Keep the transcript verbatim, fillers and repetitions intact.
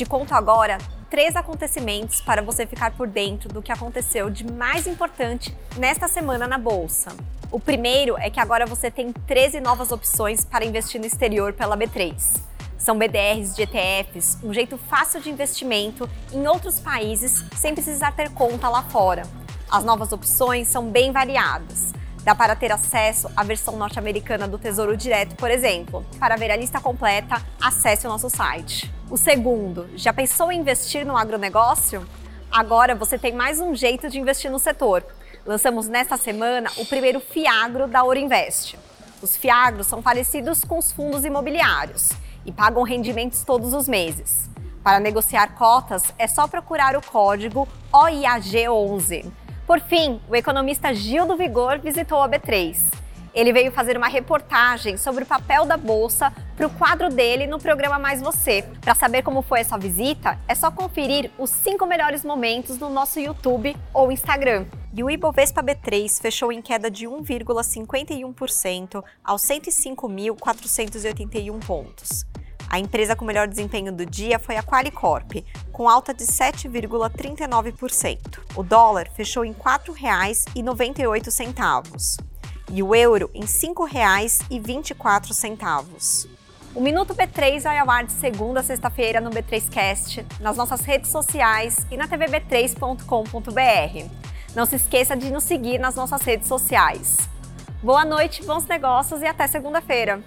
Te conto agora três acontecimentos para você ficar por dentro do que aconteceu de mais importante nesta semana na Bolsa. O primeiro é que agora você tem treze novas opções para investir no exterior pela B três. São B D Rs de E T Fs, um jeito fácil de investimento em outros países sem precisar ter conta lá fora. As novas opções são bem variadas. Dá para ter acesso à versão norte-americana do Tesouro Direto, por exemplo. Para ver a lista completa, acesse o nosso site. O segundo, já pensou em investir no agronegócio? Agora você tem mais um jeito de investir no setor. Lançamos nesta semana o primeiro Fiagro da Ouro Invest. Os Fiagros são parecidos com os fundos imobiliários e pagam rendimentos todos os meses. Para negociar cotas, é só procurar o código O I A G onze. Por fim, o economista Gil do Vigor visitou a B três. Ele veio fazer uma reportagem sobre o papel da Bolsa para o quadro dele no programa Mais Você. Para saber como foi essa visita, é só conferir os cinco melhores momentos no nosso YouTube ou Instagram. E o Ibovespa B três fechou em queda de um vírgula cinquenta e um por cento aos cento e cinco mil, quatrocentos e oitenta e um pontos. A empresa com melhor desempenho do dia foi a Qualicorp, com alta de sete vírgula trinta e nove por cento. O dólar fechou em quatro reais e noventa e oito centavos e o euro em cinco reais e vinte e quatro centavos. O Minuto B três vai ao ar de segunda a sexta-feira no B três Cast, nas nossas redes sociais e na t v b três ponto com ponto b r. Não se esqueça de nos seguir nas nossas redes sociais. Boa noite, bons negócios e até segunda-feira!